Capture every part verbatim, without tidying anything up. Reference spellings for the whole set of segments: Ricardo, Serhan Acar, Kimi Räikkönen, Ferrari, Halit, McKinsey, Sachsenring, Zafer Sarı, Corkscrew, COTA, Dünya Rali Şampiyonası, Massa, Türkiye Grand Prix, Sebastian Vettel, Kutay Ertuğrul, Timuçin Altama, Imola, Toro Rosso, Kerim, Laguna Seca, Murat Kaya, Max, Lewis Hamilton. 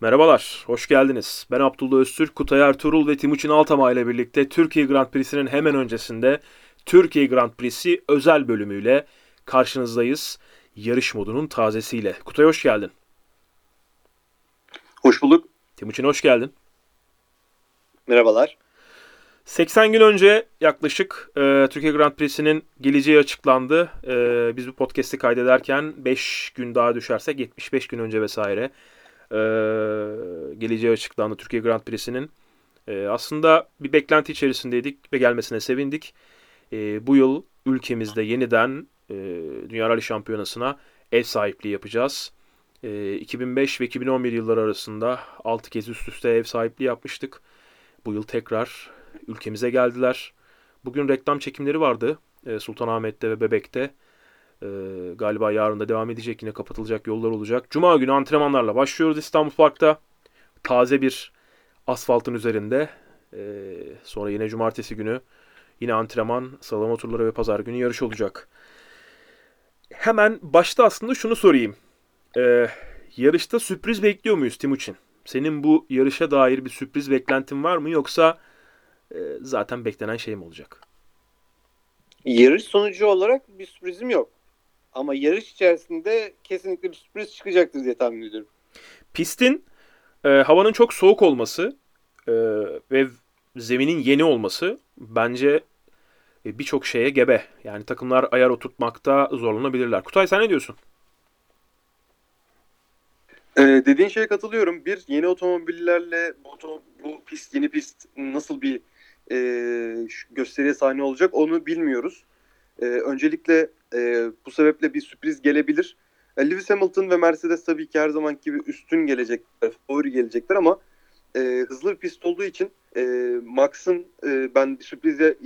Merhabalar, hoş geldiniz. Ben Abdullah Öztürk, Kutay Ertuğrul ve Timuçin Altama ile birlikte Türkiye Grand Prix'sinin hemen öncesinde Türkiye Grand Prix'si özel bölümüyle karşınızdayız. Yarış modunun tazesiyle. Kutay hoş geldin. Hoş bulduk. Timuçin hoş geldin. Merhabalar. seksen gün önce yaklaşık e, Türkiye Grand Prix'sinin geleceği açıklandı. E, biz bu podcast'i kaydederken beş gün daha düşersek yetmiş beş gün önce vesaire e, geleceği açıklandı Türkiye Grand Prix'sinin. E, aslında bir beklenti içerisindeydik ve gelmesine sevindik. E, bu yıl ülkemizde yeniden e, Dünya Rali Şampiyonası'na ev sahipliği yapacağız. E, iki bin beş ve iki bin on bir yılları arasında altı kez üst üste ev sahipliği yapmıştık. Bu yıl tekrar ülkemize geldiler. Bugün reklam çekimleri vardı Sultanahmet'te ve Bebek'te. Ee, galiba yarın da devam edecek. Yine kapatılacak yollar olacak. Cuma günü antrenmanlarla başlıyoruz İstanbul Park'ta. Taze bir asfaltın üzerinde. Ee, sonra yine cumartesi günü yine antrenman, salama turları ve pazar günü yarış olacak. Hemen başta aslında şunu sorayım. Ee, yarışta sürpriz bekliyor muyuz Timuçin? Senin bu yarışa dair bir sürpriz beklentin var mı? Yoksa zaten beklenen şey mi olacak? Yarış sonucu olarak bir sürprizim yok. Ama yarış içerisinde kesinlikle bir sürpriz çıkacaktır diye tahmin ediyorum. Pistin e, havanın çok soğuk olması e, ve zeminin yeni olması bence e, birçok şeye gebe. Yani takımlar ayar oturtmakta zorlanabilirler. Kutay sen ne diyorsun? Ee, dediğin şeye katılıyorum. Bir, yeni otomobillerle bu, bu pist, yeni pist nasıl bir E, gösteriye sahne olacak onu bilmiyoruz. E, öncelikle e, bu sebeple bir sürpriz gelebilir. E, Lewis Hamilton ve Mercedes tabii ki her zamanki gibi üstün gelecekler, favori gelecekler ama e, hızlı bir pist olduğu için e, Max'ın e, ben bir sürprize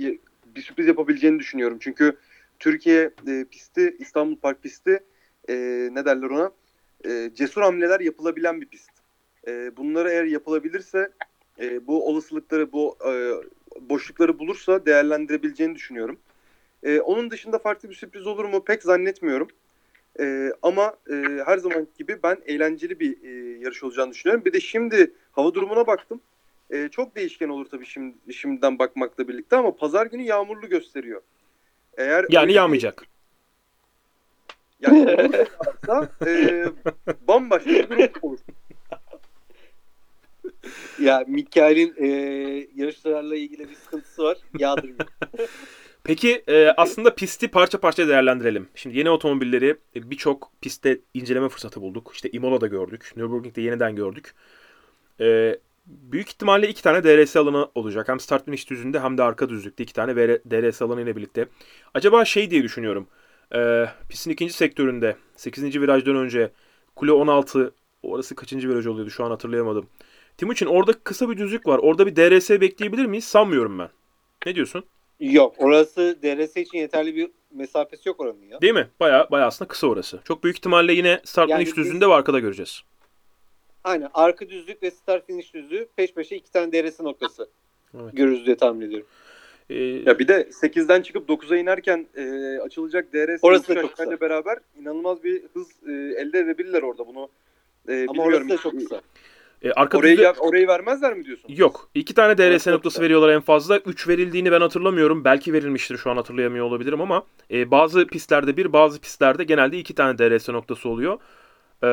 bir sürpriz yapabileceğini düşünüyorum. Çünkü Türkiye e, pisti, İstanbul Park pisti e, ne derler ona? E, cesur hamleler yapılabilen bir pist. E, bunları eğer yapılabilirse e, bu olasılıkları, bu e, boşlukları bulursa değerlendirebileceğini düşünüyorum. Ee, onun dışında farklı bir sürpriz olur mu pek zannetmiyorum. Ee, ama e, her zaman gibi ben eğlenceli bir e, yarış olacağını düşünüyorum. Bir de şimdi hava durumuna baktım. E, çok değişken olur tabii şimdi, şimdiden bakmakla birlikte ama pazar günü yağmurlu gösteriyor. Eğer yani yağmayacak. Yani yağmursa e, bambaşka bir durum olur. Ya Mikail'in e, yarışlarla ilgili bir sıkıntısı var. Yağdırmıyor. Peki e, aslında pisti parça parça değerlendirelim. Şimdi yeni otomobilleri e, birçok pistte inceleme fırsatı bulduk. İşte Imola'da gördük. Nürburgring'de yeniden gördük. E, büyük ihtimalle iki tane D R S alanı olacak. Hem start finish düzünde hem de arka düzlükte iki tane D R S alanı ile birlikte. Acaba şey diye düşünüyorum. E, pistin ikinci sektöründe sekizinci virajdan önce kule on altı, orası kaçıncı viraj oluyordu şu an hatırlayamadım. Timuçin orada kısa bir düzlük var. Orada bir D R S bekleyebilir miyiz? Sanmıyorum ben. Ne diyorsun? Yok. Orası D R S için yeterli bir mesafesi yok oranın ya. Değil mi? Baya baya aslında kısa orası. Çok büyük ihtimalle yine start yani finish düzlüğünde ve arkada göreceğiz. Aynen. Arka düzlük ve start finish düzlüğü peş peşe iki tane D R S noktası evet görürüz diye tahmin ediyorum. Ee, ya bir de sekizden çıkıp dokuza inerken e, açılacak D R S'lerle beraber inanılmaz bir hız e, elde edebilirler orada. Bunu e, ama orası da çok kısa. E, orayı, düzlük... orayı vermezler mi diyorsun? Yok. İki tane D R S noktası veriyorlar en fazla. Üç verildiğini ben hatırlamıyorum. Belki verilmiştir şu an hatırlayamıyor olabilirim ama e, bazı pistlerde bir, bazı pistlerde genelde iki tane D R S noktası oluyor. E,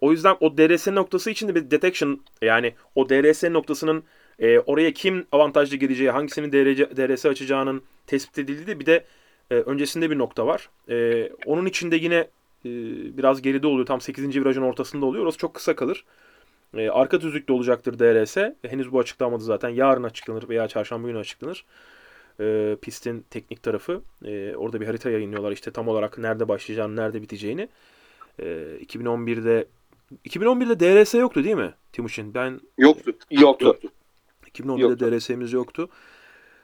o yüzden o D R S noktası için de bir detection yani o D R S noktasının e, oraya kim avantajlı gireceği, hangisinin D R S açacağının tespit edildiği de bir de e, öncesinde bir nokta var. E, onun içinde yine e, biraz geride oluyor. Tam sekizinci virajın ortasında oluyor. Orası çok kısa kalır. Arka düzlükte olacaktır D R S. Henüz bu açıklanmadı zaten. Yarın açıklanır veya çarşamba günü açıklanır. E, pistin teknik tarafı. E, orada bir harita yayınlıyorlar işte tam olarak nerede başlayacağını, nerede biteceğini. E, iki bin on birde iki bin on birde D R S yoktu değil mi Timuçin? Ben yoktu. Yoktu. yoktu. iki bin on birde yoktu. D R S'miz yoktu.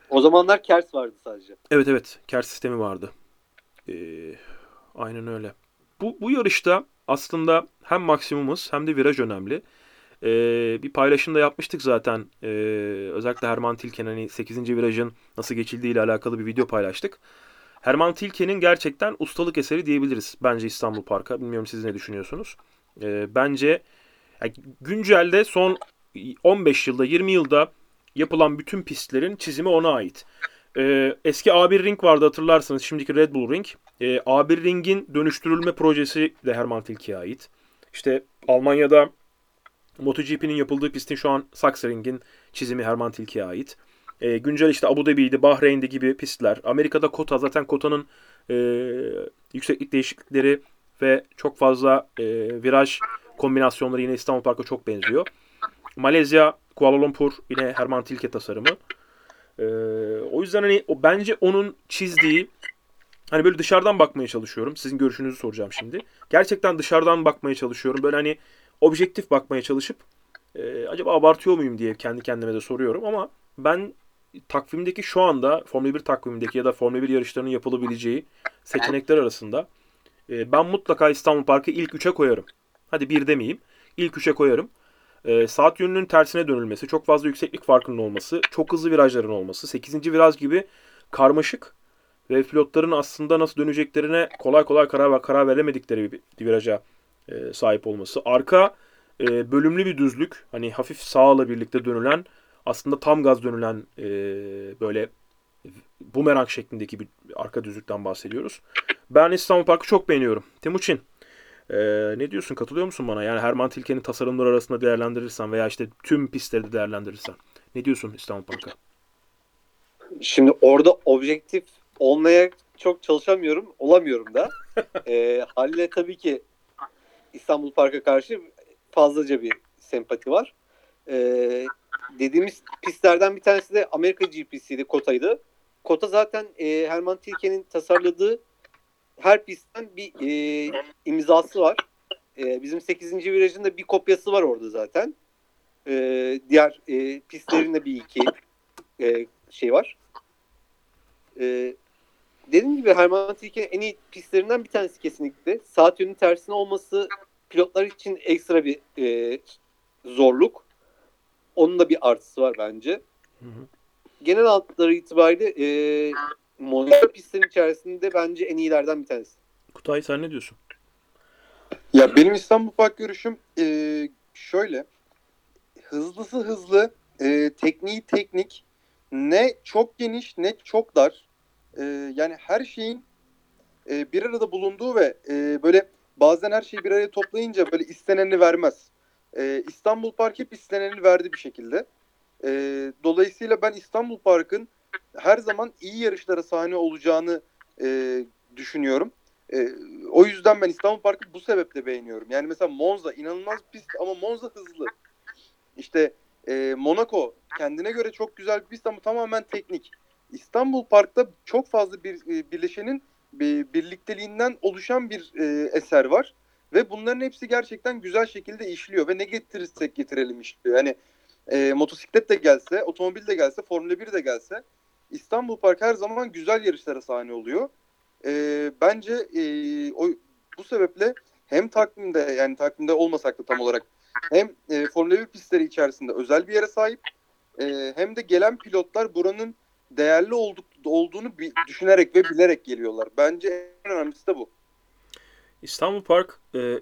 O zamanlar KERS vardı sadece. Evet evet. KERS sistemi vardı. E, aynen öyle. Bu bu yarışta aslında hem maksimumuz hem de viraj önemli. Ee, bir paylaşım da yapmıştık zaten. Ee, özellikle Hermann Tilke'nin hani sekizinci virajın nasıl geçildiği ile alakalı bir video paylaştık. Hermann Tilke'nin gerçekten ustalık eseri diyebiliriz bence İstanbul Park'a. Bilmiyorum siz ne düşünüyorsunuz. Ee, bence Yani güncelde son on beş yılda, yirmi yılda yapılan bütün pistlerin çizimi ona ait. Ee, eski A bir Ring vardı hatırlarsanız, şimdiki Red Bull Ring. Ee, A bir Ring'in dönüştürülme projesi de Hermann Tilke'ye ait. İşte Almanya'da MotoGP'nin yapıldığı pistin şu an Sachsenring'in çizimi Hermann Tilke'ye ait. Ee, güncel işte Abu Dhabi'ydi, Bahreyn'di gibi pistler. Amerika'da COTA, zaten COTA'nın e, yükseklik değişiklikleri ve çok fazla e, viraj kombinasyonları yine İstanbul Park'a çok benziyor. Malezya, Kuala Lumpur yine Hermann Tilke tasarımı. Ee, o yüzden hani o, bence onun çizdiği, hani böyle dışarıdan bakmaya çalışıyorum. Sizin görüşünüzü soracağım şimdi. Gerçekten dışarıdan bakmaya çalışıyorum. Böyle hani objektif bakmaya çalışıp e, acaba abartıyor muyum diye kendi kendime de soruyorum. Ama ben takvimdeki şu anda Formula bir takvimindeki ya da Formula bir yarışlarının yapılabileceği seçenekler arasında e, ben mutlaka İstanbul Park'ı ilk üçe koyarım. Hadi bir demeyeyim. İlk üçe koyarım. E, saat yönünün tersine dönülmesi, çok fazla yükseklik farkının olması, çok hızlı virajların olması, sekizinci viraj gibi karmaşık ve pilotların aslında nasıl döneceklerine kolay kolay karar, karar veremedikleri bir viraja e, sahip olması. Arka e, bölümlü bir düzlük, hani hafif sağla birlikte dönülen, aslında tam gaz dönülen e, böyle bumerang şeklindeki bir arka düzlükten bahsediyoruz. Ben İstanbul Park'ı çok beğeniyorum. Timuçin, Ee, ne diyorsun? Katılıyor musun bana? Yani Hermann Tilke'nin tasarımları arasında değerlendirirsen veya işte tüm pistleri de değerlendirirsen. Ne diyorsun İstanbul Park'a? Şimdi orada objektif olmaya çok çalışamıyorum. Olamıyorum da. ee, Halil'e tabii ki İstanbul Park'a karşı fazlaca bir sempati var. Ee, dediğimiz pistlerden bir tanesi de Amerika G P'siydi. COTA'ydı. COTA zaten e, Hermann Tilke'nin tasarladığı her pistten bir e, imzası var. E, bizim sekizinci virajın da bir kopyası var orada zaten. E, diğer e, pistlerin de bir iki e, şey var. E, dediğim gibi Hermann Tilke'nin en iyi pistlerinden bir tanesi kesinlikle. Saat yönünün tersine olması pilotlar için ekstra bir e, zorluk. Onun da bir artısı var bence. Hı hı. Genel hatları itibariyle e, Monza pistinin içerisinde bence en iyilerden bir tanesi. Kutay, sen ne diyorsun? Ya benim İstanbul Park görüşüm e, şöyle. Hızlısı hızlı, e, tekniği teknik. Ne çok geniş ne çok dar. E, yani her şeyin e, bir arada bulunduğu ve e, böyle bazen her şeyi bir araya toplayınca böyle istenenini vermez. E, İstanbul Park hep istenenini verdi bir şekilde. E, dolayısıyla ben İstanbul Park'ın her zaman iyi yarışlara sahne olacağını e, düşünüyorum. E, o yüzden ben İstanbul Park'ı bu sebeple beğeniyorum. Yani mesela Monza inanılmaz pist ama Monza hızlı. İşte e, Monaco kendine göre çok güzel bir pist ama tamamen teknik. İstanbul Park'ta çok fazla bir e, birleşenin bir, birlikteliğinden oluşan bir e, eser var. Ve bunların hepsi gerçekten güzel şekilde işliyor. Ve ne getirirsek getirelim işliyor. Yani e, motosiklet de gelse, otomobil de gelse, Formula bir de gelse İstanbul Park her zaman güzel yarışlara sahne oluyor. Ee, bence e, o, bu sebeple hem takvimde, yani takvimde olmasak da tam olarak, hem e, Formula bir pistleri içerisinde özel bir yere sahip, e, hem de gelen pilotlar buranın değerli olduk, olduğunu bi- düşünerek ve bilerek geliyorlar. Bence en önemlisi de bu. İstanbul Park e,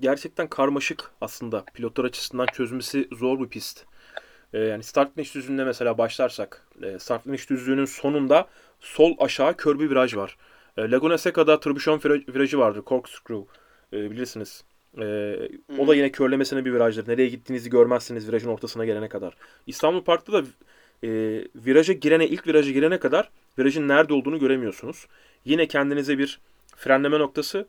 gerçekten karmaşık aslında. Pilotlar açısından çözmesi zor bir pist. Yani start finish düzlüğünde mesela başlarsak, start finish düzlüğünün sonunda sol aşağı kör bir viraj var. Laguna Seca'da tribüşon virajı vardır. Corkscrew bilirsiniz. O da yine körlemesine bir virajdır. Nereye gittiğinizi görmezsiniz virajın ortasına gelene kadar. İstanbul Park'ta da viraja girene, ilk viraja girene kadar virajın nerede olduğunu göremiyorsunuz. Yine kendinize bir frenleme noktası,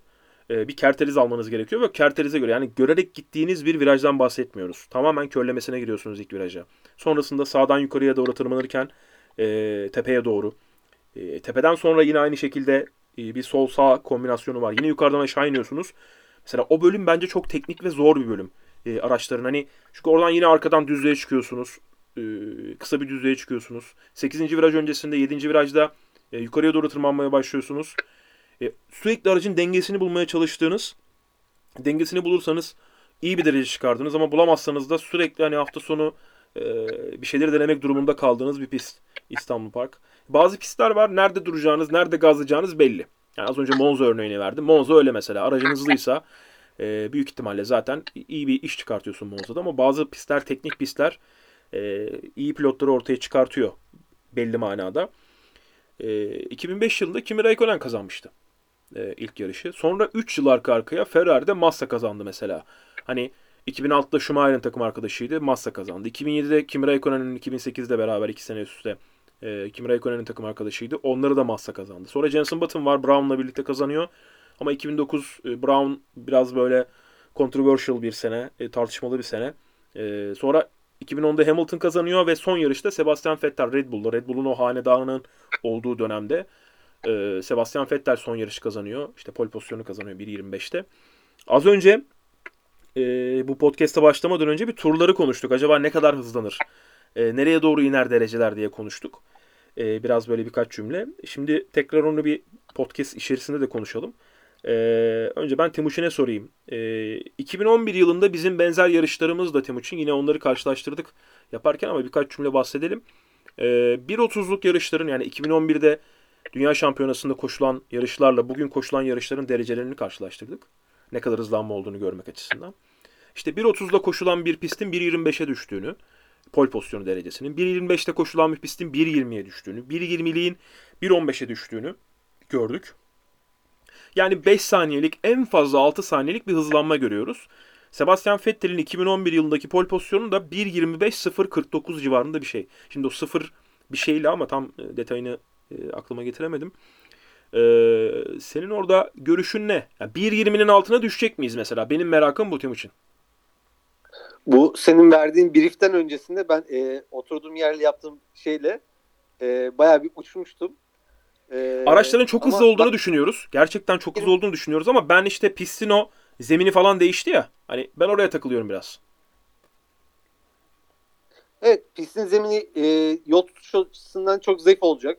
bir kerteliz almanız gerekiyor ve kertelize göre, yani görerek gittiğiniz bir virajdan bahsetmiyoruz. Tamamen körlemesine giriyorsunuz ilk viraja. Sonrasında sağdan yukarıya doğru tırmanırken e, tepeye doğru. E, tepeden sonra yine aynı şekilde e, bir sol sağ kombinasyonu var. Yine yukarıdan aşağı iniyorsunuz. Mesela o bölüm bence çok teknik ve zor bir bölüm. E, araçların hani çünkü oradan yine arkadan düzlüğe çıkıyorsunuz. E, kısa bir düzlüğe çıkıyorsunuz. sekizinci viraj öncesinde yedinci virajda e, yukarıya doğru tırmanmaya başlıyorsunuz. Sürekli aracın dengesini bulmaya çalıştığınız, dengesini bulursanız iyi bir derece çıkardınız ama bulamazsanız da sürekli hani hafta sonu e, bir şeyleri denemek durumunda kaldığınız bir pist İstanbul Park. Bazı pistler var, nerede duracağınız, nerede gazlayacağınız belli. Yani az önce Monza örneğini verdim. Monza öyle mesela. Aracınız hızlıysa E, büyük ihtimalle zaten iyi bir iş çıkartıyorsun Monza'da, ama bazı pistler, teknik pistler e, iyi pilotları ortaya çıkartıyor belli manada. E, iki bin beş yılında Kimi Räikkönen kazanmıştı e, ilk yarışı. Sonra üç yıl arka arkaya Ferrari'de Massa kazandı mesela. Hani iki bin altıda Schumacher'in takım arkadaşıydı, Massa kazandı. iki bin yedide Kimi Räikkönen'in iki bin sekizde beraber iki sene üst üste e, Kimi Räikkönen'in takım arkadaşıydı. Onları da Massa kazandı. Sonra Jenson Button var, Brown'la birlikte kazanıyor. Ama iki bin dokuz Brown biraz böyle controversial bir sene, tartışmalı bir sene. Sonra iki bin onda Hamilton kazanıyor ve son yarışta Sebastian Vettel Red Bull'da. Red Bull'un o hanedanının olduğu dönemde Sebastian Vettel son yarışı kazanıyor. İşte pole pozisyonu kazanıyor bir yirmi beşte. Az önce bu podcast'a başlamadan önce bir turları konuştuk. Acaba ne kadar hızlanır? Nereye doğru iner dereceler diye konuştuk. Biraz böyle birkaç cümle. Şimdi tekrar onu bir podcast içerisinde de konuşalım. Ee, önce ben Timuçin'e sorayım. Ee, iki bin on bir yılında bizim benzer yarışlarımız da Timuçin. Yine onları karşılaştırdık yaparken ama birkaç cümle bahsedelim. Ee, bir otuzluk yarışların, yani iki bin on birde Dünya Şampiyonası'nda koşulan yarışlarla bugün koşulan yarışların derecelerini karşılaştırdık. Ne kadar hızlanma olduğunu görmek açısından. İşte bir otuzda koşulan bir pistin bir yirmi beşe düştüğünü, pol pozisyonu derecesinin, bir yirmi beşte koşulan bir pistin bir yirmiye düştüğünü, bir yirmiliğin bir on beşe düştüğünü gördük. Yani beş saniyelik, en fazla altı saniyelik bir hızlanma görüyoruz. Sebastian Vettel'in iki bin on bir yılındaki pol pozisyonu da bir yirmi beş sıfır kırk dokuz civarında bir şey. Şimdi o sıfır bir şeyle ama tam detayını e, aklıma getiremedim. Ee, senin orada görüşün ne? Yani bir yirminin altına düşecek miyiz mesela? Benim merakım bu Timuçin. Bu senin verdiğin brief'ten öncesinde ben e, oturduğum yerle yaptığım şeyle e, bayağı bir uçmuştum. Ee, Araçların çok hızlı olduğunu bak, düşünüyoruz. Gerçekten çok hızlı olduğunu düşünüyoruz ama ben işte pistin o zemini falan değişti ya. Hani ben oraya takılıyorum biraz. Evet, pistin zemini e, yol tutuş açısından çok zayıf olacağını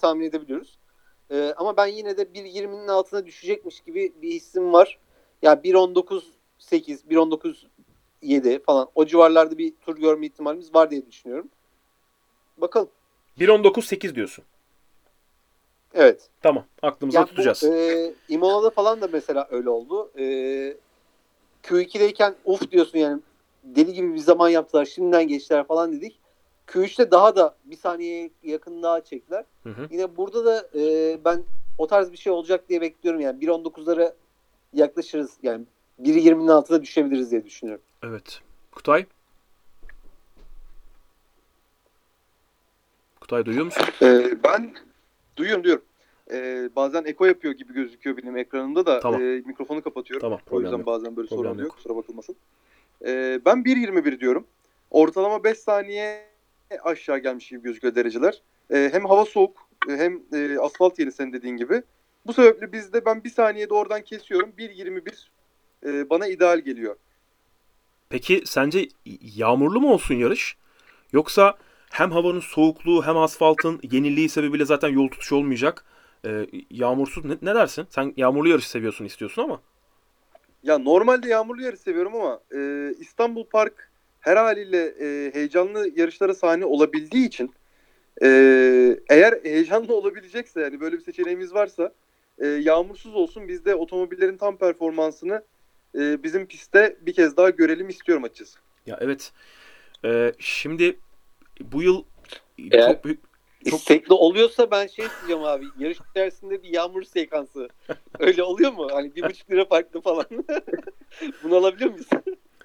tahmin edebiliyoruz. E, ama ben yine de bir yirminin altına düşecekmiş gibi bir hissim var. Ya bir on dokuz sekiz, bir on dokuz yedi falan o civarlarda bir tur görme ihtimalimiz var diye düşünüyorum. Bakalım. bir on dokuz sekiz diyorsun. Evet. Tamam. Aklımıza yani tutacağız. Bu, e, İmola'da falan da mesela öyle oldu. E, Q iki'deyken of diyorsun yani deli gibi bir zaman yaptılar. Şimdiden geçtiler falan dedik. Q üçte daha da bir saniyeye yakın daha çektiler. Hı hı. Yine burada da e, ben o tarz bir şey olacak diye bekliyorum. Yani bir on dokuzlara yaklaşırız. Yani bir yirminin altına düşebiliriz diye düşünüyorum. Evet. Kutay? Kutay duyuyor musun? Ee, ben... Duyuyorum diyorum. Ee, bazen eko yapıyor gibi gözüküyor benim ekranımda da tamam. e, mikrofonu kapatıyorum. Tamam, o yüzden yok. Bazen böyle sorun oluyor. Kusura bakılmasın. Ee, ben bir yirmi bir diyorum. Ortalama beş saniye aşağı gelmiş gibi gözüküyor dereceler. Ee, hem hava soğuk hem e, asfalt yeni senin dediğin gibi. Bu sebeple bizde ben bir saniyede oradan kesiyorum. bir yirmi bir e, bana ideal geliyor. Peki sence yağmurlu mu olsun yarış? Yoksa hem havanın soğukluğu hem asfaltın yeniliği sebebiyle zaten yol tutuşu olmayacak. Ee, yağmursuz ne, ne dersin? Sen yağmurlu yarışı seviyorsun istiyorsun ama. Ya normalde yağmurlu yarışı seviyorum ama e, İstanbul Park her haliyle e, heyecanlı yarışlara sahne olabildiği için e, eğer heyecanlı olabilecekse yani böyle bir seçeneğimiz varsa e, yağmursuz olsun. Biz de otomobillerin tam performansını e, bizim pistte bir kez daha görelim istiyorum açıkçası. Ya evet. E, şimdi bu yıl eğer çok büyük çok... istekli oluyorsa ben şey diyeceğim abi, yarış içerisinde bir yağmur sekansı. Öyle oluyor mu? Hani bir buçuk lira farklı falan. Bunu alabiliyor muyuz?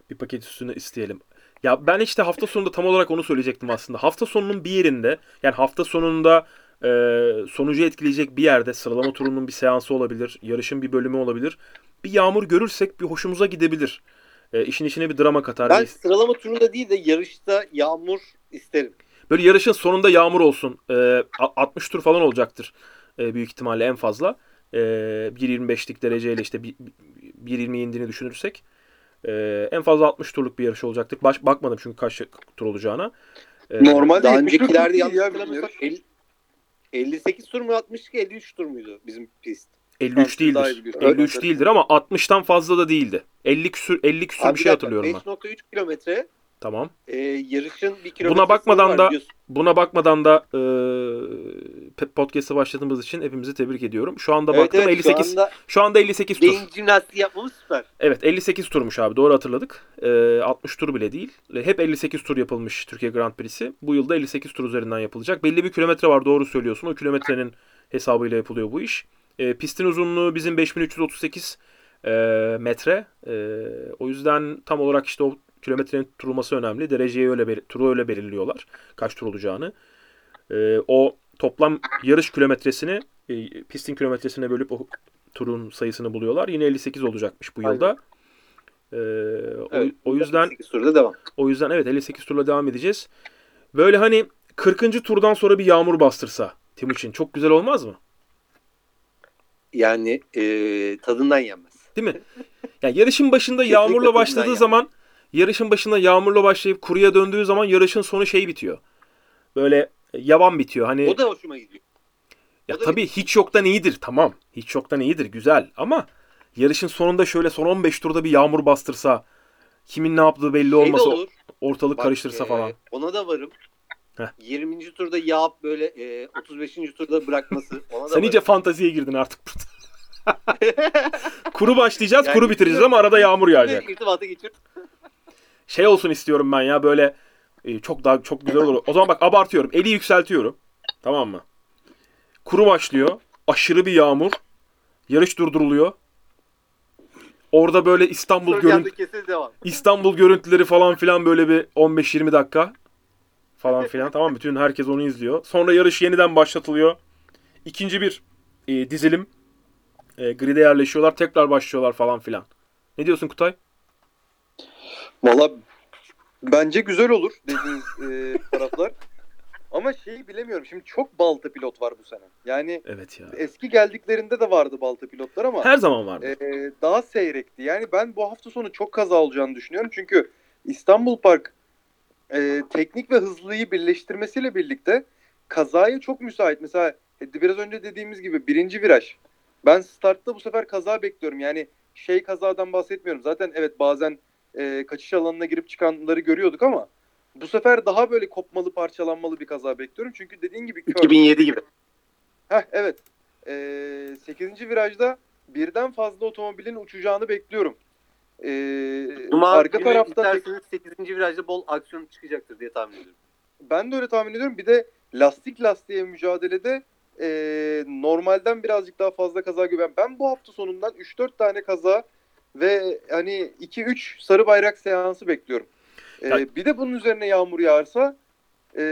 Bir paket üstüne isteyelim. Ya ben işte hafta sonunda tam olarak onu söyleyecektim aslında. Hafta sonunun bir yerinde, yani hafta sonunda e, sonucu etkileyecek bir yerde sıralama turunun bir seansı olabilir. Yarışın bir bölümü olabilir. Bir yağmur görürsek bir hoşumuza gidebilir. E, işin içine bir drama katar. Ben sıralama turunda değil de yarışta yağmur isterim. Böyle yarışın sonunda yağmur olsun. E, altmış tur falan olacaktır. E, büyük ihtimalle en fazla. E, bir yirmi beşlik dereceyle işte bir yirmiye indiğini düşünürsek. E, en fazla altmış turluk bir yarış olacaktır. Baş, bakmadım çünkü kaç tur olacağına. E, Normalde daha öncekilerde yanlış hatırlamıyorsam elli sekiz tur mu altmış iki elli üç tur muydu bizim pist? elli üç değildir. elli üç değildir ama altmıştan fazla da değildi. elli küsür elli küsür abi bir şey hatırlıyorum ben. beş nokta üç kilometre Tamam. Ee, yarışın bir kilometre buna bakmadan da biliyorsun. Buna bakmadan da e, podcast'a başladığımız için hepimizi tebrik ediyorum. Şu anda evet, baktım evet, elli sekiz. Şu anda, şu anda elli sekiz tur. Beyin jimnastiği yapmamız süper. Evet, elli sekiz turmuş abi. Doğru hatırladık. E, altmış tur bile değil. Hep elli sekiz tur yapılmış Türkiye Grand Prix'si. Bu yılda elli sekiz tur üzerinden yapılacak. Belli bir kilometre var, doğru söylüyorsun. O kilometrenin hesabıyla yapılıyor bu iş. E, pistin uzunluğu bizim beş bin üç yüz otuz sekiz e, metre. E, o yüzden tam olarak işte o kilometrenin tutulması önemli. Dereceyi öyle bel- turu öyle belirliyorlar. Kaç tur olacağını. Ee, o toplam yarış kilometresini e, pistin kilometresine bölüp o turun sayısını buluyorlar. Yine elli sekiz olacakmış bu yılda. Ee, evet, o, o yüzden elli sekiz turda devam. O yüzden evet elli sekiz turla devam edeceğiz. Böyle hani kırkıncı turdan sonra bir yağmur bastırsa Timuçin çok güzel olmaz mı? Yani ee, tadından yenmez. Değil mi? Yani yarışın başında yağmurla başladığı zaman yenmez. Yarışın başında yağmurla başlayıp kuruya döndüğü zaman yarışın sonu şey bitiyor. Böyle yavan bitiyor. Hani o da hoşuma gidiyor. O ya tabii hiç yoktan iyidir. Tamam. Hiç yoktan iyidir. Güzel. Ama yarışın sonunda şöyle son on beş turda bir yağmur bastırsa, kimin ne yaptığı belli olmasa, şey ortalık Bak, karıştırsa e, falan. Ona da varım. Heh. yirminci turda yağıp böyle e, otuz beşinci turda bırakması. Ona da sen varım. İyice fantaziye girdin artık burada. Kuru başlayacağız, yani kuru bitireceğiz ama arada yağmur yağacak. İrtibata geçir. Şey olsun istiyorum ben ya, böyle çok daha çok güzel olur. O zaman bak abartıyorum. Eli yükseltiyorum. Tamam mı? Kuru başlıyor. Aşırı bir yağmur. Yarış durduruluyor. Orada böyle İstanbul görüntü İstanbul görüntüleri falan filan böyle bir on beş yirmi dakika falan filan. Tamam mı? Bütün herkes onu izliyor. Sonra yarış yeniden başlatılıyor. İkinci bir e, dizilim. E, grid'e yerleşiyorlar. Tekrar başlıyorlar falan filan. Ne diyorsun Kutay? Valla bence güzel olur dediğiniz e, taraflar. Ama şeyi bilemiyorum. Şimdi çok balta pilot var bu sene. Yani evet ya. Eski geldiklerinde de vardı balta pilotlar ama her zaman vardı. E, daha seyrekti. Yani ben bu hafta sonu çok kaza olacağını düşünüyorum. Çünkü İstanbul Park e, teknik ve hızlıyı birleştirmesiyle birlikte kazaya çok müsait. Mesela biraz önce dediğimiz gibi birinci viraj. Ben startta bu sefer kaza bekliyorum. Yani şey kazadan bahsetmiyorum. Zaten evet bazen E, kaçış alanına girip çıkanları görüyorduk ama bu sefer daha böyle kopmalı, parçalanmalı bir kaza bekliyorum. Çünkü dediğin gibi iki bin yedi gibi. Heh, evet. E, sekizinci virajda birden fazla otomobilin uçacağını bekliyorum. E, arka tarafta sekizinci virajda bol aksiyon çıkacaktır diye tahmin ediyorum. Ben de öyle tahmin ediyorum. Bir de lastik lastiğe mücadelede e, normalden birazcık daha fazla kaza güven. Ben bu hafta sonundan üç dört tane kaza ve hani iki üç sarı bayrak seansı bekliyorum. Ee, yani, bir de bunun üzerine yağmur yağarsa e,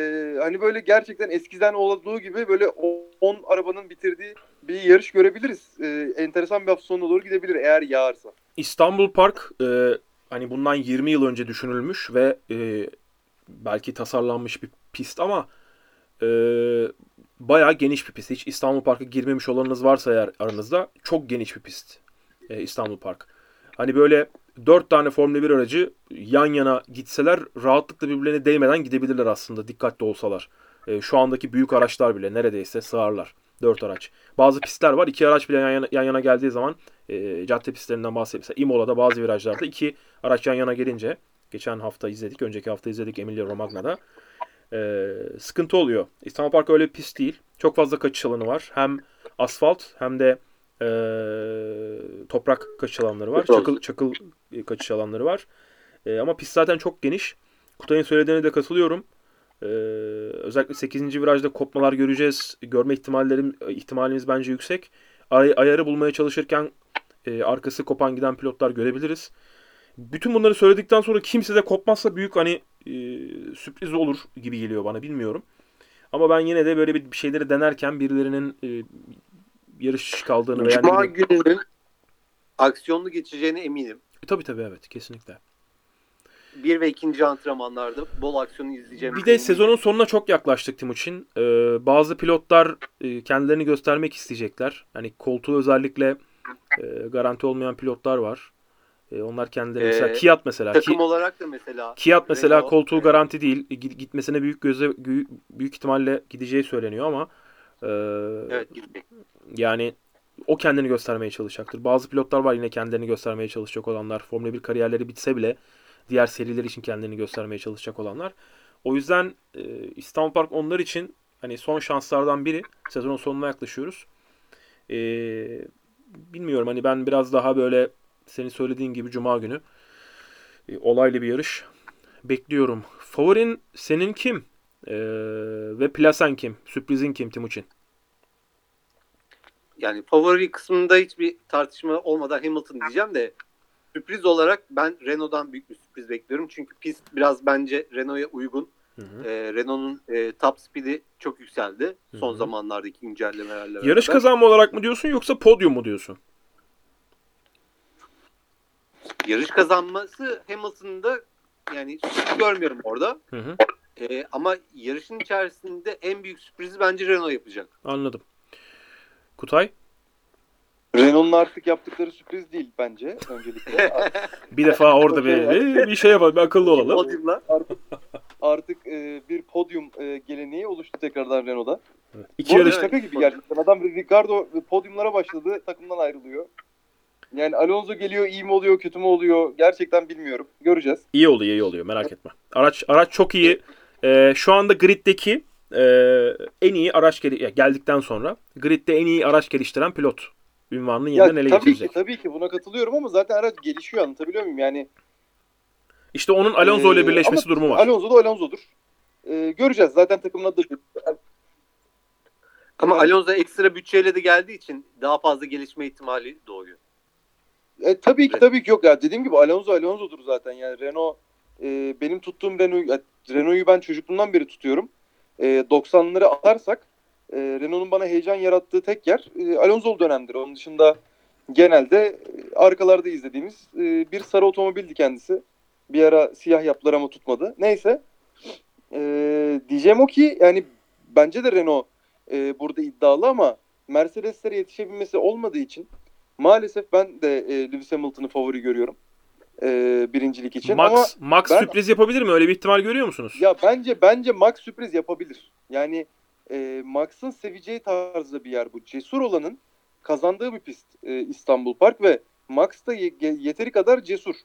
hani böyle gerçekten eskiden olduğu gibi böyle on arabanın bitirdiği bir yarış görebiliriz. E, enteresan bir hafta sonuna doğru gidebilir eğer yağarsa. İstanbul Park e, hani bundan yirmi yıl önce düşünülmüş ve e, belki tasarlanmış bir pist ama e, bayağı geniş bir pist. Hiç İstanbul Park'a girmemiş olanınız varsa eğer aranızda çok geniş bir pist e, İstanbul Park. Hani böyle dört tane Formula bir aracı yan yana gitseler rahatlıkla birbirlerine değmeden gidebilirler aslında dikkatli olsalar. E, şu andaki büyük araçlar bile neredeyse sığarlar. dört araç. Bazı pistler var. iki araç bile yan yana, yan yana geldiği zaman e, cadde pistlerinden bahsediyoruz. İmola'da bazı virajlarda iki araç yan yana gelince geçen hafta izledik. Önceki hafta izledik Emilia Romagna'da. E, sıkıntı oluyor. İstanbul Park öyle bir pist değil. Çok fazla kaçış alanı var. Hem asfalt hem de Ee, toprak kaçış alanları var. Çakıl, çakıl kaçış alanları var. Ee, ama pist zaten çok geniş. Kutay'ın söylediğine de katılıyorum. Ee, özellikle sekizinci virajda kopmalar göreceğiz. Görme ihtimallerim, ihtimalimiz bence yüksek. Ay, ayarı bulmaya çalışırken e, arkası kopan giden pilotlar görebiliriz. Bütün bunları söyledikten sonra kimse de kopmazsa büyük hani e, sürpriz olur gibi geliyor bana. Bilmiyorum. Ama ben yine de böyle bir şeyleri denerken birilerinin e, yarış kaldığını veya Cuma gününün aksiyonlu geçeceğine eminim. E, tabii tabii evet kesinlikle. Bir ve ikinci antrenmanlarda bol aksiyonu izleyeceğim. Bir de sezonun sonuna çok yaklaştık Timuçin. Ee, bazı pilotlar e, kendilerini göstermek isteyecekler. Hani koltuğu özellikle e, garanti olmayan pilotlar var. E, onlar kendileri ee, mesela Kiat mesela. Takım Ki, olarak da mesela. Kiat mesela Renault, koltuğu garanti değil. Gitmesine büyük göze büyük, büyük ihtimalle gideceği söyleniyor ama e, evet gidecek. Yani o kendini göstermeye çalışacaktır. Bazı pilotlar var yine kendilerini göstermeye çalışacak olanlar. Formula bir kariyerleri bitse bile diğer seriler için kendilerini göstermeye çalışacak olanlar. O yüzden e, İstanbul Park onlar için hani son şanslardan biri. Sezonun sonuna yaklaşıyoruz. E, bilmiyorum, hani ben biraz daha böyle senin söylediğin gibi Cuma günü e, olaylı bir yarış bekliyorum. Favorin senin kim? E, ve plasen kim? Sürprizin kim Timuçin? Yani favori kısmında hiçbir tartışma olmadan Hamilton diyeceğim de sürpriz olarak ben Renault'dan büyük bir sürpriz bekliyorum. Çünkü pist biraz bence Renault'a uygun. Hı hı. E, Renault'un e, top speed'i çok yükseldi son hı hı. zamanlardaki güncellemelerle. Yarış kazanma olarak mı diyorsun yoksa podyum mu diyorsun? Yarış kazanması Hamilton'da yani görmüyorum orada. Hı hı. E, ama yarışın içerisinde en büyük sürprizi bence Renault yapacak. Anladım. Kutay? Renault'un artık yaptıkları sürpriz değil bence. Öncelikle. bir defa orada bir, bir şey yapalım. Bir akıllı olalım. Artık, artık e, bir podyum e, geleneği oluştu tekrardan Renault'da. Evet. İki yarış şaka gibi gerçekten. Adam Ricardo podyumlara başladı. Takımdan ayrılıyor. Yani Alonso geliyor, iyi mi oluyor, kötü mü oluyor? Gerçekten bilmiyorum. Göreceğiz. İyi oluyor, iyi oluyor. Merak etme. Araç araç çok iyi. E, şu anda griddeki Ee, en iyi araç gel- geldikten sonra gridde en iyi araç geliştiren pilot ünvanını yeniden ya, ele tabii getirecek. Ki, tabii ki buna katılıyorum ama zaten araç gelişiyor, anlatabiliyor muyum? Yani İşte onun Alonso ile birleşmesi ee, durumu var. Alonso da Alonso'dur. Ee, göreceğiz. Zaten takımın adı. Ama Alonso ekstra bütçeyle de geldiği için daha fazla gelişme ihtimali doğuyor. E, tabii ki tabii ki yok. Ya, dediğim gibi Alonso Alonso'dur zaten. Yani Renault e, benim tuttuğum Renault, Renault'u ben çocukluğumdan beri tutuyorum. doksanları atarsak Renault'un bana heyecan yarattığı tek yer Alonso dönemdir. Onun dışında genelde arkalarda izlediğimiz bir sarı otomobildi kendisi. Bir ara siyah yaptılar ama tutmadı. Neyse. Diyeceğim o ki yani bence de Renault burada iddialı ama Mercedes'lere yetişebilmesi olmadığı için maalesef ben de Lewis Hamilton'ı favori görüyorum. E, birincilik için. Max, ama Max ben, sürpriz yapabilir mi? Öyle bir ihtimal görüyor musunuz? Ya bence bence Max sürpriz yapabilir. Yani e, Max'ın seveceği tarzda bir yer bu. Cesur olanın kazandığı bir pist e, İstanbul Park ve Max da ye- yeteri kadar cesur.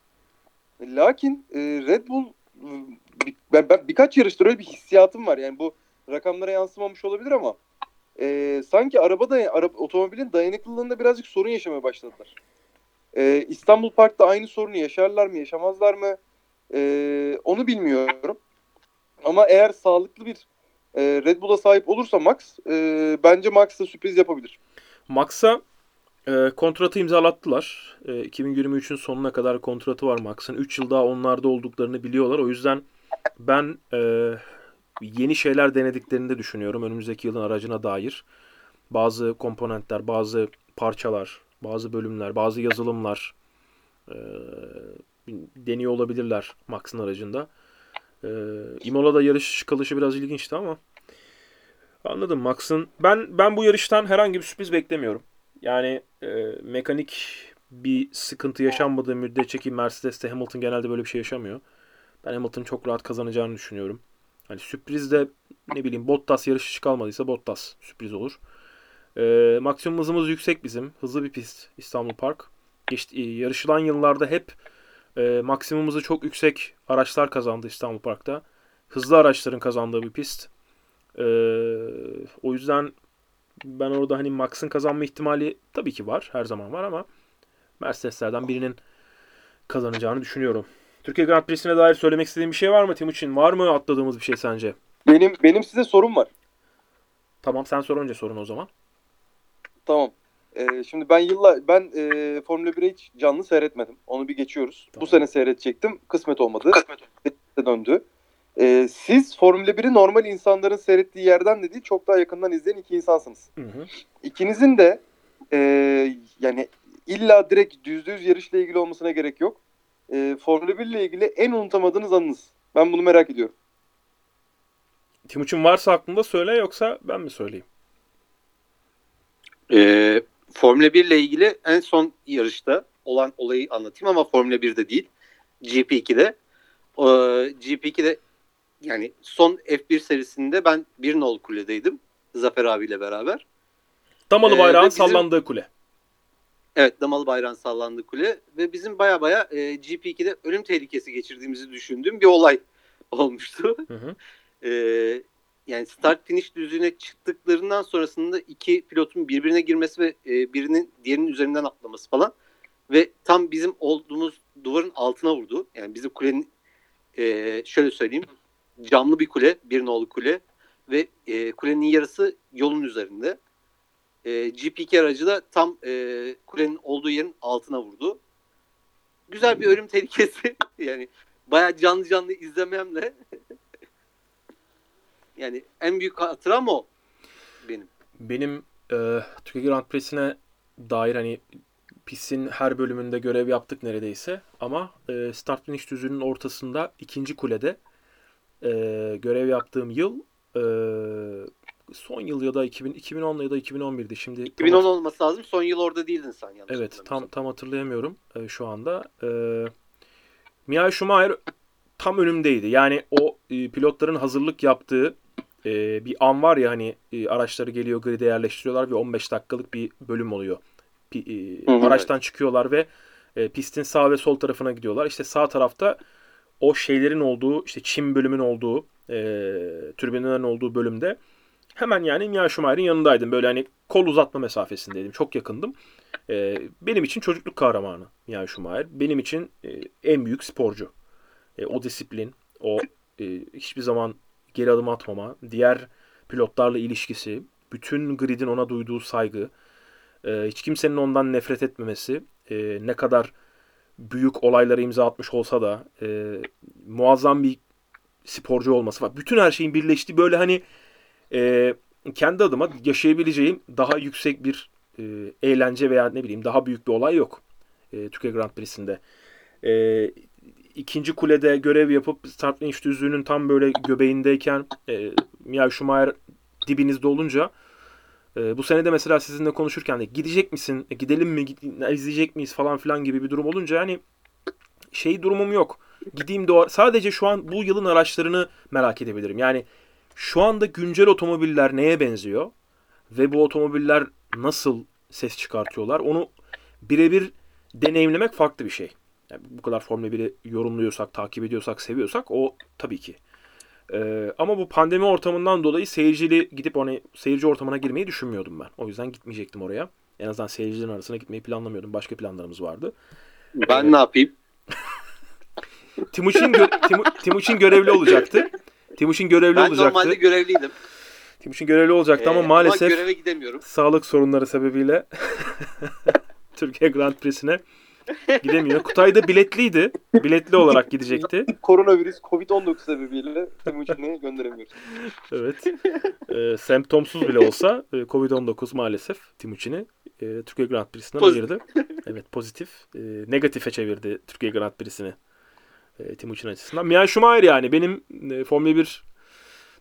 Lakin e, Red Bull bir, ben, ben birkaç yarışta öyle bir hissiyatım var. Yani bu rakamlara yansımamış olabilir ama e, sanki araba da araba, otomobilin dayanıklılığında birazcık sorun yaşamaya başladılar. Ee, İstanbul Park'ta aynı sorunu yaşarlar mı, yaşamazlar mı ee, onu bilmiyorum. Ama eğer sağlıklı bir e, Red Bull'a sahip olursa Max, e, bence Max'a sürpriz yapabilir. Max'a e, kontratı imzalattılar. E, iki bin yirmi üçün sonuna kadar kontratı var Max'ın. üç yıl daha onlarda olduklarını biliyorlar. O yüzden ben e, yeni şeyler denediklerini de düşünüyorum. Önümüzdeki yılın aracına dair bazı komponentler, bazı parçalar, bazı bölümler, bazı yazılımlar e, deniyor olabilirler Max'ın aracında. E, Imola'da yarış kalışı biraz ilginçti ama anladım Max'ın. Ben ben bu yarıştan herhangi bir sürpriz beklemiyorum. Yani e, mekanik bir sıkıntı yaşanmadığı müddetçe ki Mercedes'te Hamilton genelde böyle bir şey yaşamıyor. Ben Hamilton'ın çok rahat kazanacağını düşünüyorum. Hani sürpriz de ne bileyim Bottas yarışı çıkalmadıysa Bottas sürpriz olur. Ee, maksimum hızımız yüksek bizim. Hızlı bir pist İstanbul Park. Geçti, yarışılan yıllarda hep e, maksimum hızı çok yüksek araçlar kazandı İstanbul Park'ta. Hızlı araçların kazandığı bir pist. Ee, o yüzden ben orada hani Max'ın kazanma ihtimali tabii ki var. Her zaman var ama Mercedes'lerden birinin kazanacağını düşünüyorum. Türkiye Grand Prix'sine dair söylemek istediğim bir şey var mı Timuçin? Var mı atladığımız bir şey sence? Benim benim size sorum var. Tamam, sen sor önce sorun o zaman. Tamam. Ee, şimdi ben yıllar ben e, Formula bire hiç canlı seyretmedim. Onu bir geçiyoruz. Tamam. Bu sene seyredecektim. Kısmet olmadı. Kısmet döndü. Ee, siz Formula biri normal insanların seyrettiği yerden de değil, çok daha yakından izleyen iki insansınız. Hı hı. İkinizin de e, yani illa direkt düz düz yarışla ilgili olmasına gerek yok. E, Formula bir ile ilgili en unutamadığınız anınız. Ben bunu merak ediyorum. Timuçin varsa aklında söyle, yoksa ben mi söyleyeyim? Ee, Formula bir ile ilgili en son yarışta olan olayı anlatayım ama Formula birde değil. G P iki'de. Ee, G P iki'de yani son F bir serisinde ben bir nol kuledeydim. Zafer abiyle beraber. Damalı bayrağın ee, bizim sallandığı kule. Evet, damalı bayrağın sallandığı kule ve bizim baya baya e, G P iki'de ölüm tehlikesi geçirdiğimizi düşündüğüm bir olay olmuştu. Hı hı. E, yani start finish düzlüğüne çıktıklarından sonrasında iki pilotun birbirine girmesi ve e, birinin diğerinin üzerinden atlaması falan ve tam bizim olduğumuz duvarın altına vurdu. Yani bizim kulenin e, şöyle söyleyeyim, camlı bir kule, bir nolu kule ve e, kulenin yarısı yolun üzerinde. E, G P iki aracı da tam e, kulenin olduğu yerin altına vurdu. Güzel bir ölüm tehlikesi. Yani bayağı canlı canlı izlememle. Yani en büyük hatıram o benim. Benim e, Türkiye Grand Prix'sine dair hani pistin her bölümünde görev yaptık neredeyse. Ama e, start finish düzünün ortasında ikinci kulede e, görev yaptığım yıl e, son yıl ya da iki bin on ya da iki bin on bir'di. Şimdi iki bin on hat- olması lazım. Son yıl orada değildin sen yanlış. Evet, tam tam hatırlayamıyorum e, şu anda. E, Michael Schumacher tam önümdeydi. Yani o e, pilotların hazırlık yaptığı e, bir an var ya hani e, araçları geliyor, grid'e yerleştiriyorlar ve on beş dakikalık bir bölüm oluyor. P- e, Hı-hı, araçtan evet. çıkıyorlar ve e, pistin sağ ve sol tarafına gidiyorlar. İşte sağ tarafta o şeylerin olduğu, işte çim bölümün olduğu, e, türbinlerin olduğu bölümde hemen yani Mia Schumacher'in yanındaydım. Böyle hani kol uzatma mesafesindeydim. Çok yakındım. Ee, benim için çocukluk kahramanı Mia Schumacher. Benim için e, en büyük sporcu. E, o disiplin, o e, hiçbir zaman geri adım atmama, diğer pilotlarla ilişkisi, bütün gridin ona duyduğu saygı, e, hiç kimsenin ondan nefret etmemesi, e, ne kadar büyük olaylara imza atmış olsa da e, muazzam bir sporcu olması var. Bütün her şeyin birleştiği böyle hani Ee, kendi adıma yaşayabileceğim daha yüksek bir e, eğlence veya ne bileyim daha büyük bir olay yok e, Türkiye Grand Prix'sinde. E, ikinci kulede görev yapıp start finish düzlüğünün tam böyle göbeğindeyken e, Michael Schumacher dibinizde olunca e, bu senede mesela sizinle konuşurken de gidecek misin, e, gidelim mi, gide- izleyecek miyiz falan filan gibi bir durum olunca yani şey durumum yok. Gideyim de o- sadece şu an bu yılın araçlarını merak edebilirim. Yani şu anda güncel otomobiller neye benziyor ve bu otomobiller nasıl ses çıkartıyorlar onu birebir deneyimlemek farklı bir şey. Yani bu kadar Formula biri yorumluyorsak, takip ediyorsak, seviyorsak o tabii ki. Ee, ama bu pandemi ortamından dolayı seyircili gidip hani seyirci ortamına girmeyi düşünmüyordum ben. O yüzden gitmeyecektim oraya. En azından seyircilerin arasına gitmeyi planlamıyordum. Başka planlarımız vardı. Ben ee, ne yapayım? Timuçin gö- Timu- Timuçin görevli olacaktı. Timuçin görevli ben olacaktı. Ben normalde görevliydim. Timuçin görevli olacaktı ee, ama maalesef ama göreve gidemiyorum. Sağlık sorunları sebebiyle Türkiye Grand Prix'sine gidemiyor. Kutay da biletliydi. Biletli olarak gidecekti. Koronavirüs covid on dokuz sebebiyle Timuçin'i gönderemiyoruz. Evet. E, semptomsuz bile olsa e, covid on dokuz maalesef Timuçin'i e, Türkiye Grand Prix'sinden ayırdı. Evet, pozitif. E, negatife çevirdi Türkiye Grand Prix'sini. Timuçin açısından. Michael Schumacher yani benim Formula bir